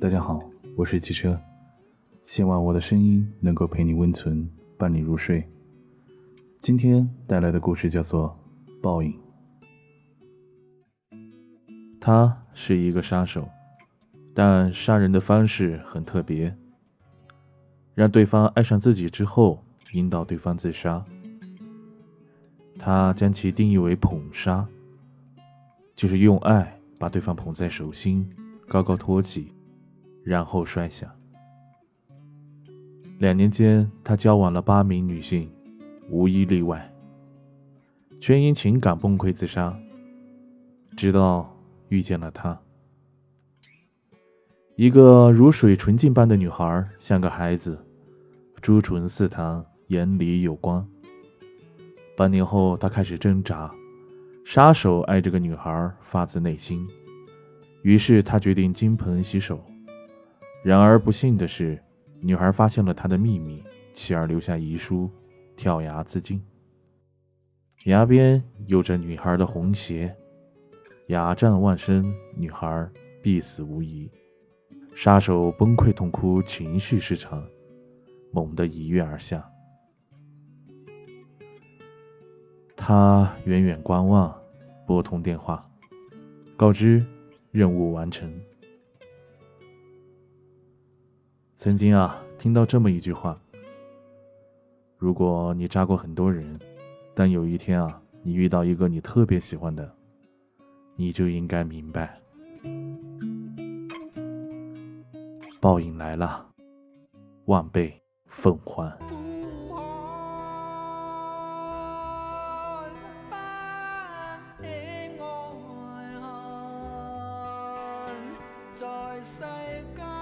大家好，我是汽车，希望我的声音能够陪你温存，伴你入睡。今天带来的故事叫做《报应》。他是一个杀手，但杀人的方式很特别，让对方爱上自己之后，引导对方自杀。他将其定义为捧杀，就是用爱把对方捧在手心，高高托起，然后摔下。2年间，他交往了8名女性，无一例外，全因情感崩溃自杀，直到遇见了他。一个如水纯净般的女孩，像个孩子，朱唇似糖，眼里有光。3年后，他开始挣扎，杀手爱这个女孩发自内心，于是他决定金盆洗手。然而不幸的是，女孩发现了他的秘密，继而留下遗书，跳崖自尽。崖边有着女孩的红鞋，崖战万生，女孩必死无疑。杀手崩溃痛哭，情绪失常，猛地一跃而下。他远远观望，拨通电话，告知任务完成。曾经听到这么一句话，如果你扎过很多人，但有一天你遇到一个你特别喜欢的，你就应该明白，报应来了，万倍奉还。在世间